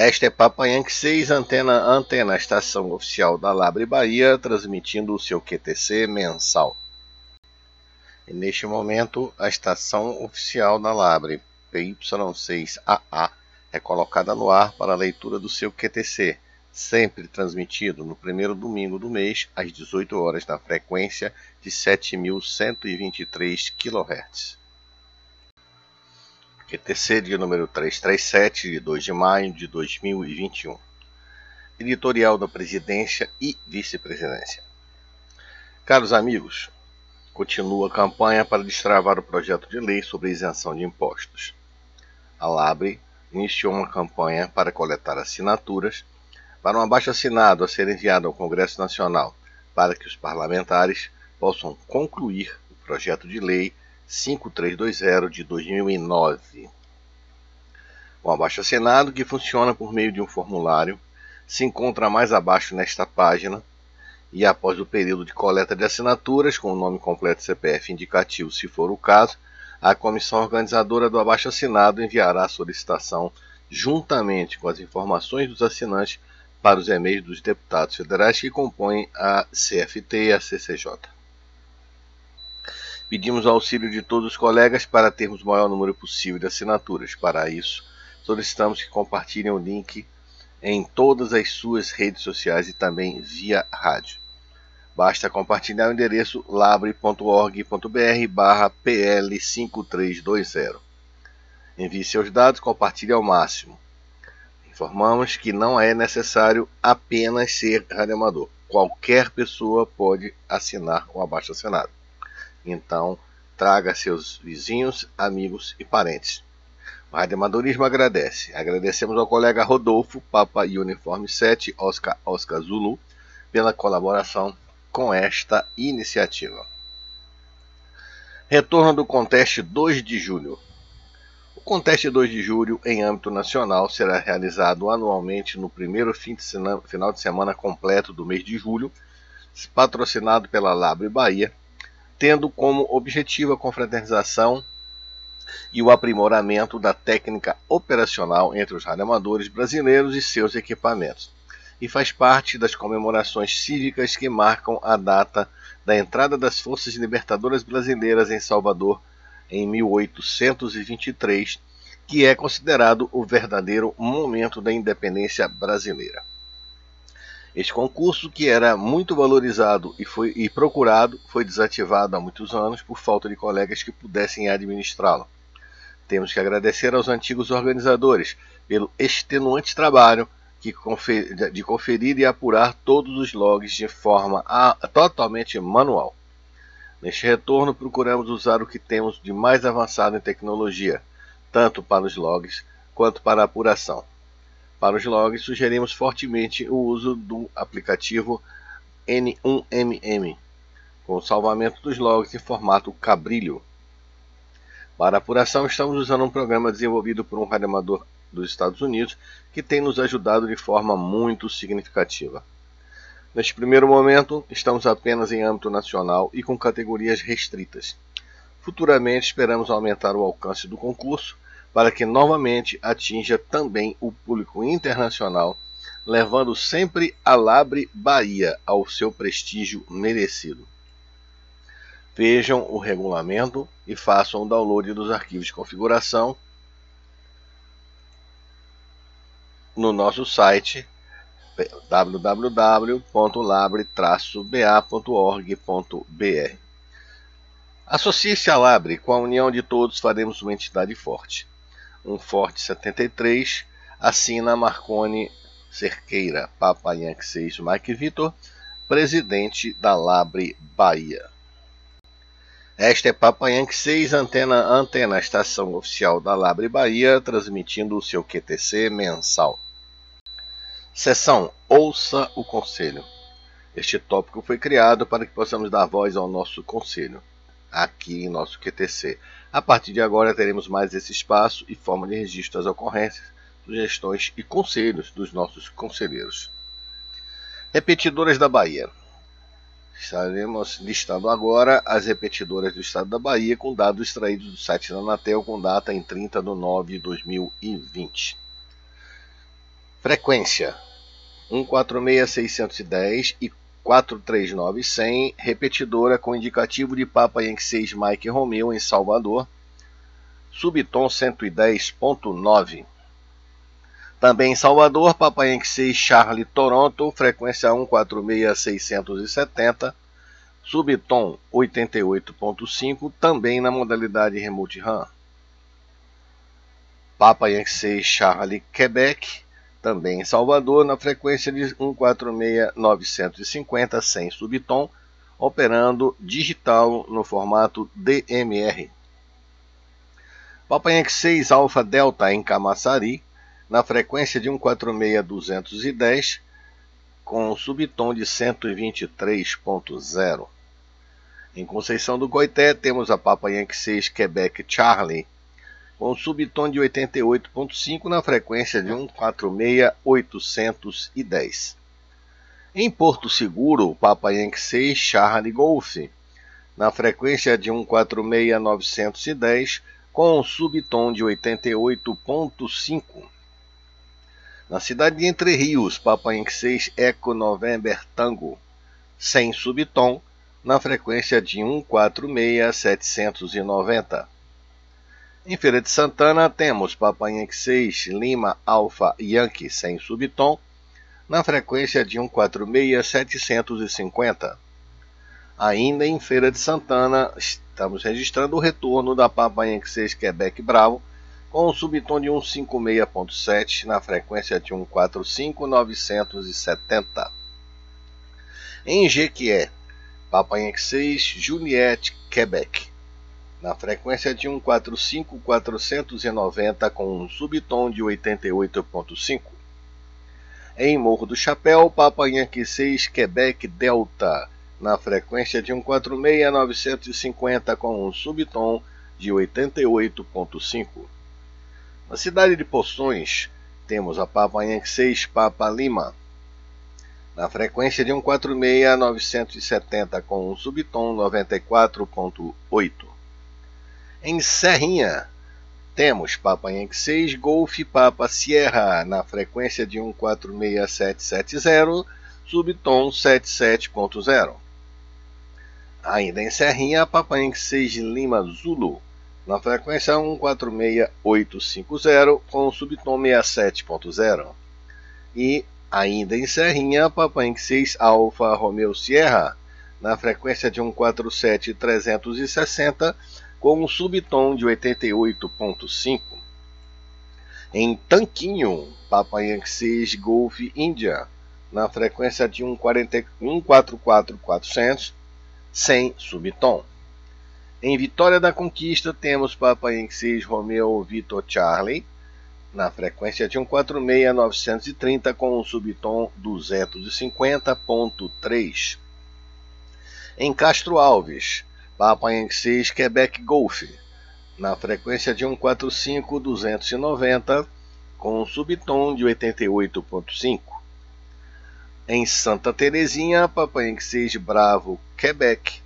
Esta é Papayanque 6, antena, estação oficial da Labre Bahia, transmitindo o seu QTC mensal. E neste momento, a estação oficial da Labre, PY6AA, é colocada no ar para a leitura do seu QTC, sempre transmitido no primeiro domingo do mês, às 18 horas, na frequência de 7.123 kHz. QTC de número 337, de 2 de maio de 2021. Editorial da Presidência e Vice-Presidência. Caros amigos, continua a campanha para destravar o projeto de lei sobre isenção de impostos. A Labre iniciou uma campanha para coletar assinaturas para um abaixo-assinado a ser enviado ao Congresso Nacional para que os parlamentares possam concluir o projeto de lei 5320 de 2009. O abaixo-assinado, que funciona por meio de um formulário, se encontra mais abaixo nesta página e, após o período de coleta de assinaturas, com o nome completo, CPF indicativo, se for o caso, a comissão organizadora do abaixo-assinado enviará a solicitação juntamente com as informações dos assinantes para os e-mails dos deputados federais que compõem a CFT e a CCJ. Pedimos o auxílio de todos os colegas para termos o maior número possível de assinaturas. Para isso, solicitamos que compartilhem o link em todas as suas redes sociais e também via rádio. Basta compartilhar o endereço labre.org.br/PL5320. Envie seus dados, compartilhe ao máximo. Informamos que não é necessário apenas ser radioamador. Qualquer pessoa pode assinar o abaixo-assinado. Então, traga seus vizinhos, amigos e parentes. O Radioamadorismo agradece. Agradecemos ao colega Rodolfo, Papa Uniforme 7, Oscar Zulu, pela colaboração com esta iniciativa. Retorno do Contest 2 de Julho. O Contest 2 de Julho, em âmbito nacional, será realizado anualmente no primeiro final de semana completo do mês de julho, patrocinado pela Labre Bahia, tendo como objetivo a confraternização e o aprimoramento da técnica operacional entre os radioamadores brasileiros e seus equipamentos, e faz parte das comemorações cívicas que marcam a data da entrada das Forças Libertadoras Brasileiras em Salvador em 1823, que é considerado o verdadeiro momento da independência brasileira. Este concurso, que era muito valorizado e procurado, foi desativado há muitos anos por falta de colegas que pudessem administrá-lo. Temos que agradecer aos antigos organizadores pelo extenuante trabalho de conferir e apurar todos os logs de forma totalmente manual. Neste retorno, procuramos usar o que temos de mais avançado em tecnologia, tanto para os logs quanto para a apuração. Para os logs, sugerimos fortemente o uso do aplicativo N1MM, com o salvamento dos logs em formato Cabrillo. Para apuração, estamos usando um programa desenvolvido por um radioamador dos Estados Unidos, que tem nos ajudado de forma muito significativa. Neste primeiro momento, estamos apenas em âmbito nacional e com categorias restritas. Futuramente, esperamos aumentar o alcance do concurso, para que novamente atinja também o público internacional, levando sempre a Labre Bahia ao seu prestígio merecido. Vejam o regulamento e façam o download dos arquivos de configuração no nosso site www.labre-ba.org.br. Associe-se à Labre. Com a união de todos faremos uma entidade forte. Um forte 73, assina Marconi Cerqueira, Papa Yankee 6, Mike Vitor, presidente da Labre Bahia. Esta é Papa Yankee 6, antena, estação oficial da Labre Bahia, transmitindo o seu QTC mensal. Seção Ouça o Conselho. Este tópico foi criado para que possamos dar voz ao nosso conselho, aqui em nosso QTC. A partir de agora teremos mais esse espaço e forma de registro das ocorrências, sugestões e conselhos dos nossos conselheiros. Repetidoras da Bahia. Estaremos listando agora as repetidoras do estado da Bahia com dados extraídos do site da Anatel com data em 30 de 9 de 2020. Frequência 146610 e 43910, repetidora com indicativo de Papa Yankee 6 Mike Romeo em Salvador, subtom 110.9. Também em Salvador, Papa Yankee 6 Charlie Toronto, frequência 146670, subtom 88.5, também na modalidade Remote RAM. Papa Yankee 6 Charlie Quebec, também em Salvador, na frequência de 146950 sem subtom, operando digital no formato DMR. Papa Yankee 6 Alpha Delta em Camaçari, na frequência de 146210, com subtom de 123.0. Em Conceição do Coité, temos a Papa Yankee 6 Quebec Charlie, com subtom de 88.5 na frequência de 146810. Em Porto Seguro, Papa Yankee 6 Charlie Golf, na frequência de 146910, com subtom de 88.5. Na cidade de Entre Rios, Papa Yankee 6 Eco November Tango, sem subtom, na frequência de 146790. Em Feira de Santana, temos Papa Yankee 6 Lima Alpha Yankee sem subtom, na frequência de 146750. Ainda em Feira de Santana, estamos registrando o retorno da Papa Yankee 6 Quebec Bravo, com o subtom de 156.7, na frequência de 145970. Em Jequié, Papa Yankee 6 Juliette Quebec, na frequência de 145490, com um subtom de 88.5. Em Morro do Chapéu, Papa Yankee 6 Quebec Delta, na frequência de 146950, com um subtom de 88.5. Na cidade de Poções, temos a Papa Yankee 6 Papa Lima, na frequência de 146970, com um subtom 94.8. Em Serrinha, temos Papa Yankee 6 Golf Papa Sierra, na frequência de 146770, subtom 77.0. Ainda em Serrinha, Papa Yankee 6 Lima Zulu, na frequência 146850, com subtom 67.0. E ainda em Serrinha, Papa Yankee 6 Alfa Romeo Sierra, na frequência de 147360, com um subtom de 88.5. Em Tanquinho, Papa Yankee 6 Golf India, na frequência de 144400, sem subtom. Em Vitória da Conquista, temos Papa Yankee 6 Romeo Vitor Charlie, na frequência de 146930, com um subtom 250.3. Em Castro Alves, Papa Yankee 6 Quebec Golf, na frequência de 145290, com um subtom de 88.5. Em Santa Terezinha, Papa Yankee 6 Bravo Quebec,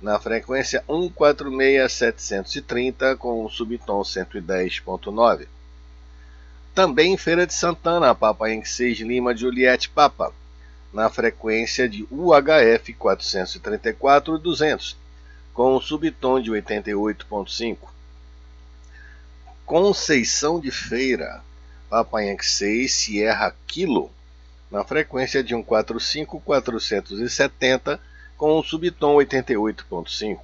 na frequência 146730, com um subtom 110.9. Também em Feira de Santana, Papa Yankee 6 Lima Juliette Papa, na frequência de UHF 434.200. com um subtom de 88.5. Conceição de Feira, Papa Yankee 6 Sierra Kilo, na frequência de 145470, com um subtom 88.5.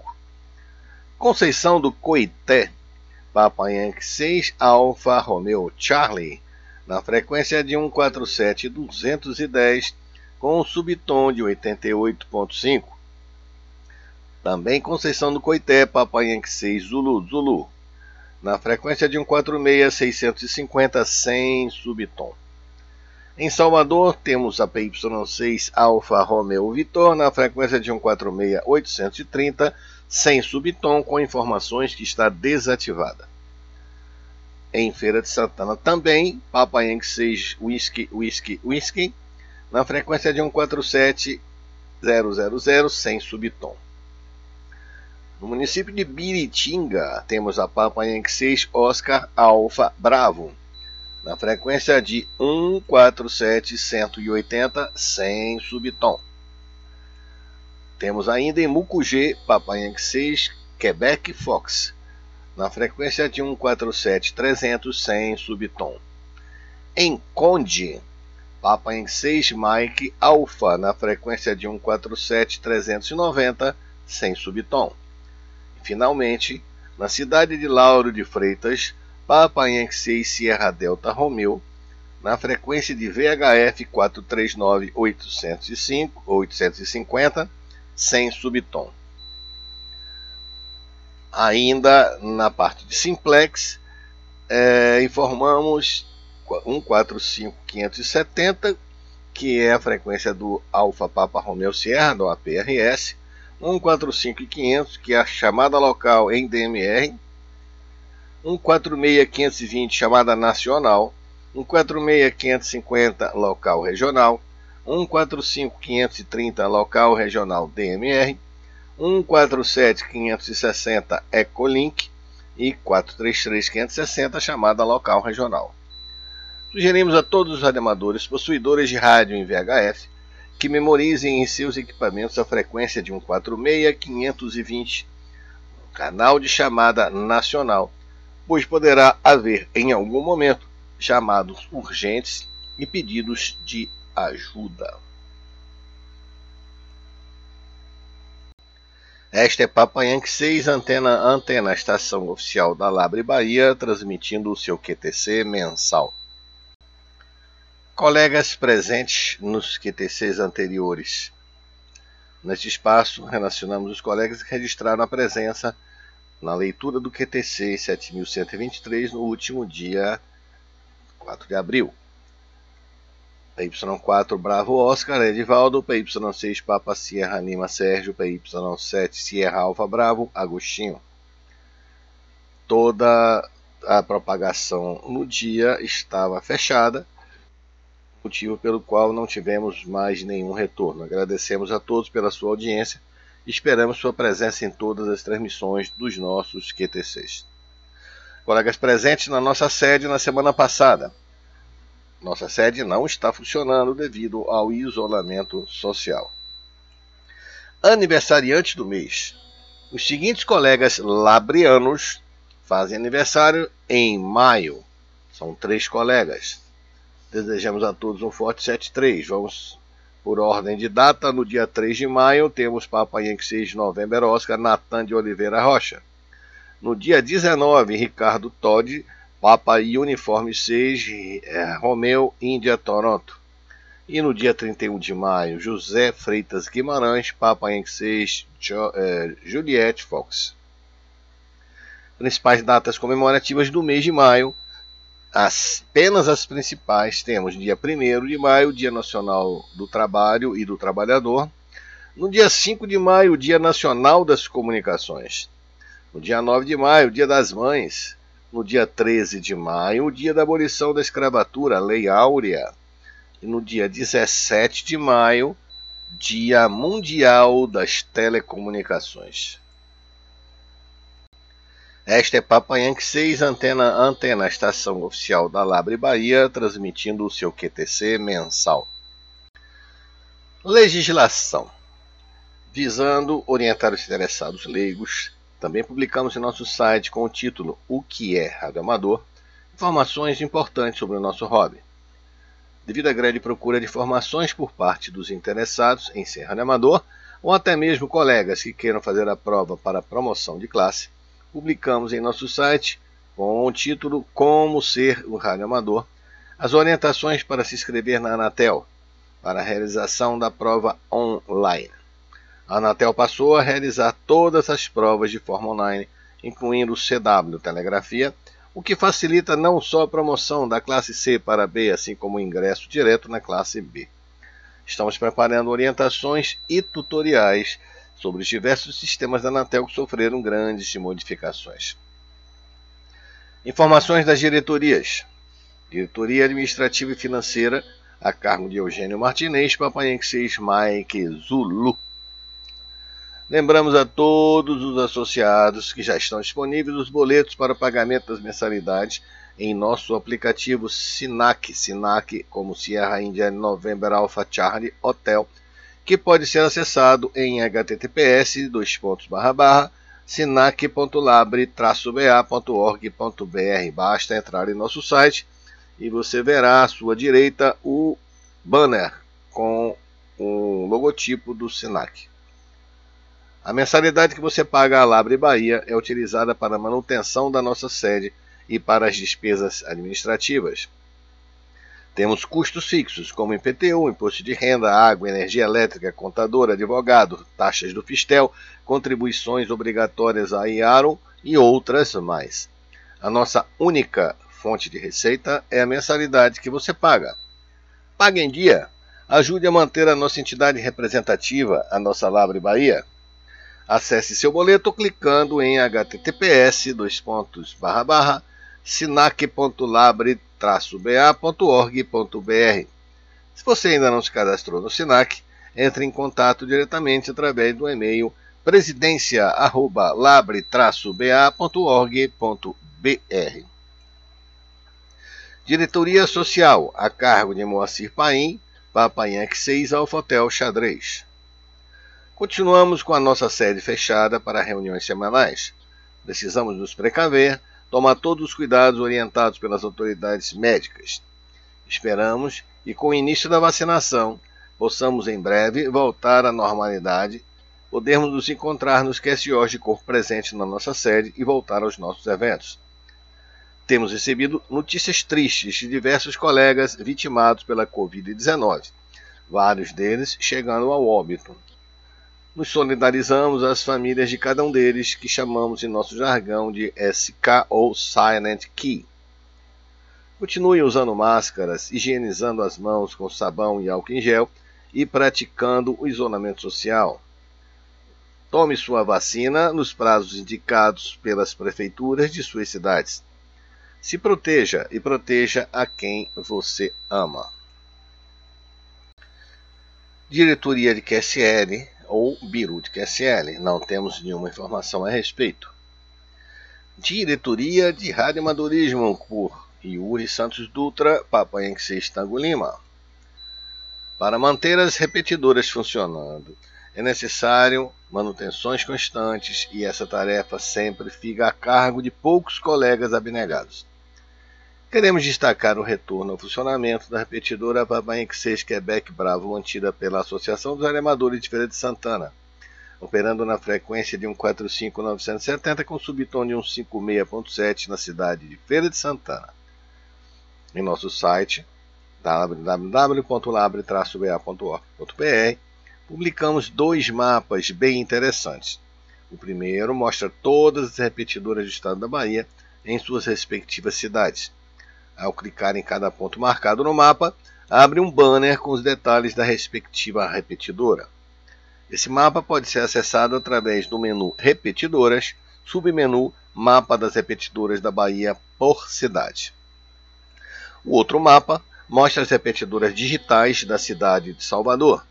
Conceição do Coité, Papa Yankee 6 Alfa Romeo Charlie, na frequência de 147210, com um subtom de 88.5. Também Conceição do Coité, Papa Yankee 6 Zulu Zulu, na frequência de 146650 sem subtom. Em Salvador, temos a PY6 Alfa Romeo Vitor, na frequência de 146830 sem subtom, com informações que está desativada. Em Feira de Santana também, Papa Yankee 6 Whisky Whisky Whisky, na frequência de 147000 sem subtom. No município de Biritinga, temos a Papa Yankee 6 Oscar Alfa Bravo, na frequência de 147.180 sem subtom. Temos ainda em Mucugê, Papayangue 6, Quebec Fox, na frequência de 147.300 sem subtom. Em Conde, Papayangue 6, Mike Alpha, na frequência de 147.390 sem subtom. Finalmente, na cidade de Lauro de Freitas, Papayangue 6 Sierra Delta Romeo, na frequência de VHF 439.850, sem subtom. Ainda na parte de simplex, informamos 145.570, que é a frequência do Alfa Papa Romeo Sierra, do APRS, 145.500, que é a chamada local em DMR, 146.520 chamada nacional, 146.550 local regional, 145.530 local regional DMR, 147.560 EchoLink e 433.560 chamada local regional. Sugerimos a todos os radioamadores possuidores de rádio em VHF que memorizem em seus equipamentos a frequência de 146.520 canal de chamada nacional, pois poderá haver em algum momento chamados urgentes e pedidos de ajuda. Esta é Papayangue 6, antena estação oficial da Labre Bahia, transmitindo o seu QTC mensal. Colegas presentes nos QTCs anteriores. Neste espaço, relacionamos os colegas que registraram a presença na leitura do QTC 7.123 no último dia 4 de abril. PY4 Bravo Oscar Edivaldo, PY6 Papa Sierra Lima Sérgio, PY7 Sierra Alfa Bravo Agostinho. Toda a propagação no dia estava fechada, motivo pelo qual não tivemos mais nenhum retorno. Agradecemos a todos pela sua audiência e esperamos sua presença em todas as transmissões dos nossos QTCs. Colegas presentes na nossa sede na semana passada. Nossa sede não está funcionando devido ao isolamento social. Aniversariante do mês. Os seguintes colegas labrianos fazem aniversário em maio. São 3 colegas. Desejamos a todos um forte 7.3. Vamos por ordem de data. No dia 3 de maio temos Papayangue 6 de novembro Oscar Natã de Oliveira Rocha. No dia 19, Ricardo Todd, Papa Uniforme 6, Romeu, Índia, Toronto. E no dia 31 de maio, José Freitas Guimarães, Papayangue 6, Juliette Fox. Principais datas comemorativas do mês de maio. Apenas as principais temos dia 1º de maio, Dia Nacional do Trabalho e do Trabalhador. No dia 5 de maio, Dia Nacional das Comunicações. No dia 9 de maio, Dia das Mães. No dia 13 de maio, o dia da abolição da escravatura, Lei Áurea. E no dia 17 de maio, Dia Mundial das Telecomunicações. Esta é Papayangue 6, antena estação oficial da Labre Bahia, transmitindo o seu QTC mensal. Legislação. Visando orientar os interessados leigos, também publicamos em nosso site com o título O que é Radioamador? Informações importantes sobre o nosso hobby. Devido à grande procura de informações por parte dos interessados em ser radioamador, ou até mesmo colegas que queiram fazer a prova para promoção de classe, publicamos em nosso site com o título Como Ser o Radioamador? As orientações para se inscrever na Anatel para a realização da prova online. A Anatel passou a realizar todas as provas de forma online, incluindo o CW, telegrafia, o que facilita não só a promoção da classe C para B, assim como o ingresso direto na classe B. Estamos preparando orientações e tutoriais sobre os diversos sistemas da Anatel que sofreram grandes modificações. Informações das diretorias. Diretoria Administrativa e Financeira, a cargo de Eugênio Martinez, Papayangue 6, Mike Zulu. Lembramos a todos os associados que já estão disponíveis os boletos para o pagamento das mensalidades em nosso aplicativo SINAC, SINAC como Sierra Indiana November Alpha Charlie Hotel, que pode ser acessado em https://sinac.labre-ba.org.br. Basta entrar em nosso site e você verá à sua direita o banner com o logotipo do SINAC. A mensalidade que você paga à Labre Bahia é utilizada para a manutenção da nossa sede e para as despesas administrativas. Temos custos fixos, como IPTU, imposto de renda, água, energia elétrica, contador, advogado, taxas do Fistel, contribuições obrigatórias à Iaro e outras mais. A nossa única fonte de receita é a mensalidade que você paga. Pague em dia, ajude a manter a nossa entidade representativa, a nossa Labre Bahia. Acesse seu boleto clicando em https://sinac.labre-ba.org.br. Se você ainda não se cadastrou no SINAC, entre em contato diretamente através do e-mail presidencia@labre-ba.org.br. Diretoria Social, a cargo de Moacir Paim, Papayanque 6, Alfa Hotel Xadrez. Continuamos com a nossa sede fechada para reuniões semanais. Precisamos nos precaver, tomar todos os cuidados orientados pelas autoridades médicas. Esperamos que, com o início da vacinação, possamos em breve voltar à normalidade, podermos nos encontrar nos QSOs de corpo presente na nossa sede e voltar aos nossos eventos. Temos recebido notícias tristes de diversos colegas vitimados pela Covid-19, vários deles chegando ao óbito. Nos solidarizamos às famílias de cada um deles, que chamamos em nosso jargão de SK ou Silent Key. Continue usando máscaras, higienizando as mãos com sabão e álcool em gel e praticando o isolamento social. Tome sua vacina nos prazos indicados pelas prefeituras de suas cidades. Se proteja e proteja a quem você ama. Diretoria de QSL ou Biru de QSL, não temos nenhuma informação a respeito. Diretoria de Radioamadorismo por Yuri Santos Dutra, Papayanque 6, Tango Lima. Para manter as repetidoras funcionando, é necessário manutenções constantes e essa tarefa sempre fica a cargo de poucos colegas abnegados. Queremos destacar o retorno ao funcionamento da repetidora Papayanque 6 Quebec Bravo, mantida pela Associação dos Aremadores de Feira de Santana, operando na frequência de 145.970 com subtom de 156.7 na cidade de Feira de Santana. Em nosso site, www.labre-ba.org.br, publicamos dois mapas bem interessantes. O primeiro mostra todas as repetidoras do estado da Bahia em suas respectivas cidades. Ao clicar em cada ponto marcado no mapa, abre um banner com os detalhes da respectiva repetidora. Esse mapa pode ser acessado através do menu Repetidoras, submenu Mapa das Repetidoras da Bahia por cidade. O outro mapa mostra as repetidoras digitais da cidade de Salvador.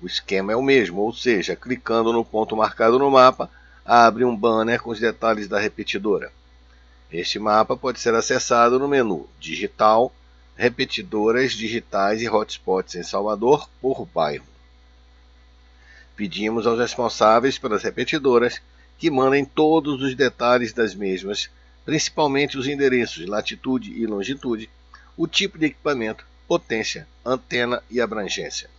O esquema é o mesmo, ou seja, clicando no ponto marcado no mapa, abre um banner com os detalhes da repetidora. Este mapa pode ser acessado no menu Digital, Repetidoras Digitais e Hotspots em Salvador por bairro. Pedimos aos responsáveis pelas repetidoras que mandem todos os detalhes das mesmas, principalmente os endereços, latitude e longitude, o tipo de equipamento, potência, antena e abrangência.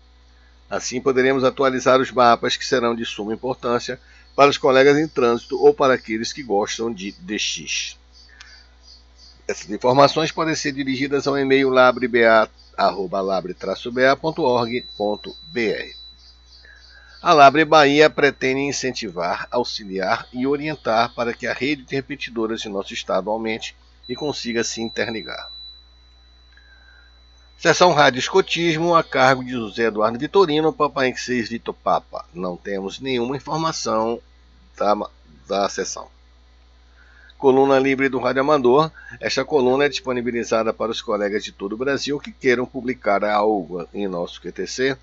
Assim poderemos atualizar os mapas que serão de suma importância para os colegas em trânsito ou para aqueles que gostam de DX. Essas informações podem ser dirigidas ao e-mail labre-ba@labre-ba.org.br. A Labre Bahia pretende incentivar, auxiliar e orientar para que a rede de repetidoras de nosso estado aumente e consiga se interligar. Seção Rádio Escotismo, a cargo de José Eduardo Vitorino, Papayanque 6, Litopapa. Não temos nenhuma informação da seção. Coluna Livre do Rádio Amador. Esta coluna é disponibilizada para os colegas de todo o Brasil que queiram publicar algo em nosso QTC.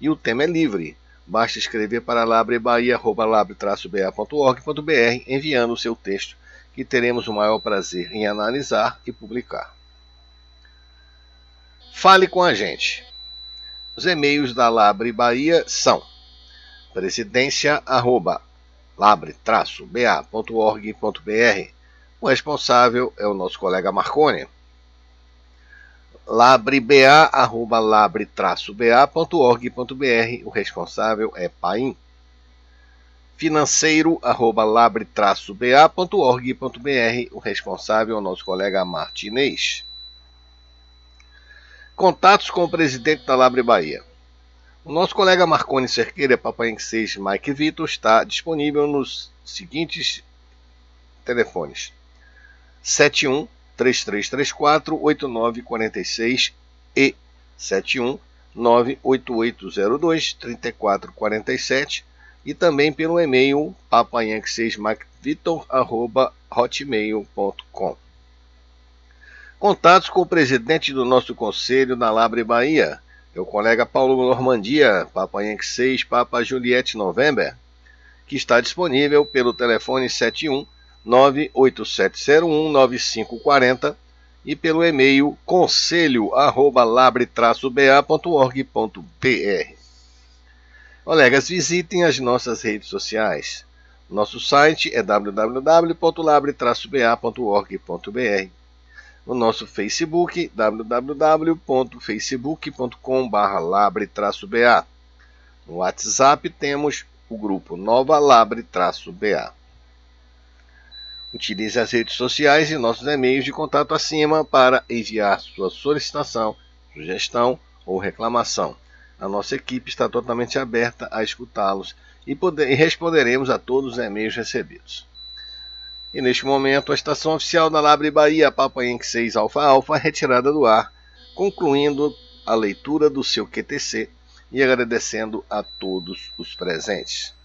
E o tema é livre. Basta escrever para labrebahia@labre-ba.org.br enviando o seu texto, que teremos o maior prazer em analisar e publicar. Fale com a gente. Os e-mails da Labre Bahia são presidencia@labre-ba.org.br. O responsável é o nosso colega Marconi. labreba@labre-ba.org.br. O responsável é Paim. financeiro@labre-ba.org.br. O responsável é o nosso colega Martinez. Contatos com o presidente da Labre Bahia. O nosso colega Marconi Cerqueira, Papai 6, Mike Vitor, está disponível nos seguintes telefones: 71-3334-8946 e 71-98802-3447, e também pelo e-mail papayank6mikevitor@hotmail.com. Contatos com o presidente do nosso conselho na Labre Bahia, meu colega Paulo Normandia, papayank6, Papa Juliette November, que está disponível pelo telefone 71-98701-9540 e pelo e-mail conselho@labre-ba.org.br. Colegas, visitem as nossas redes sociais. Nosso site é www.labre-ba.org.br. O nosso Facebook, www.facebook.com/labre-ba. No WhatsApp temos o grupo Nova Labre-ba. Utilize as redes sociais e nossos e-mails de contato acima para enviar sua solicitação, sugestão ou reclamação. A nossa equipe está totalmente aberta a escutá-los e responderemos a todos os e-mails recebidos. E neste momento, a estação oficial da Labre Bahia, Papayank 6 Alfa Alfa, é retirada do ar, concluindo a leitura do seu QTC e agradecendo a todos os presentes.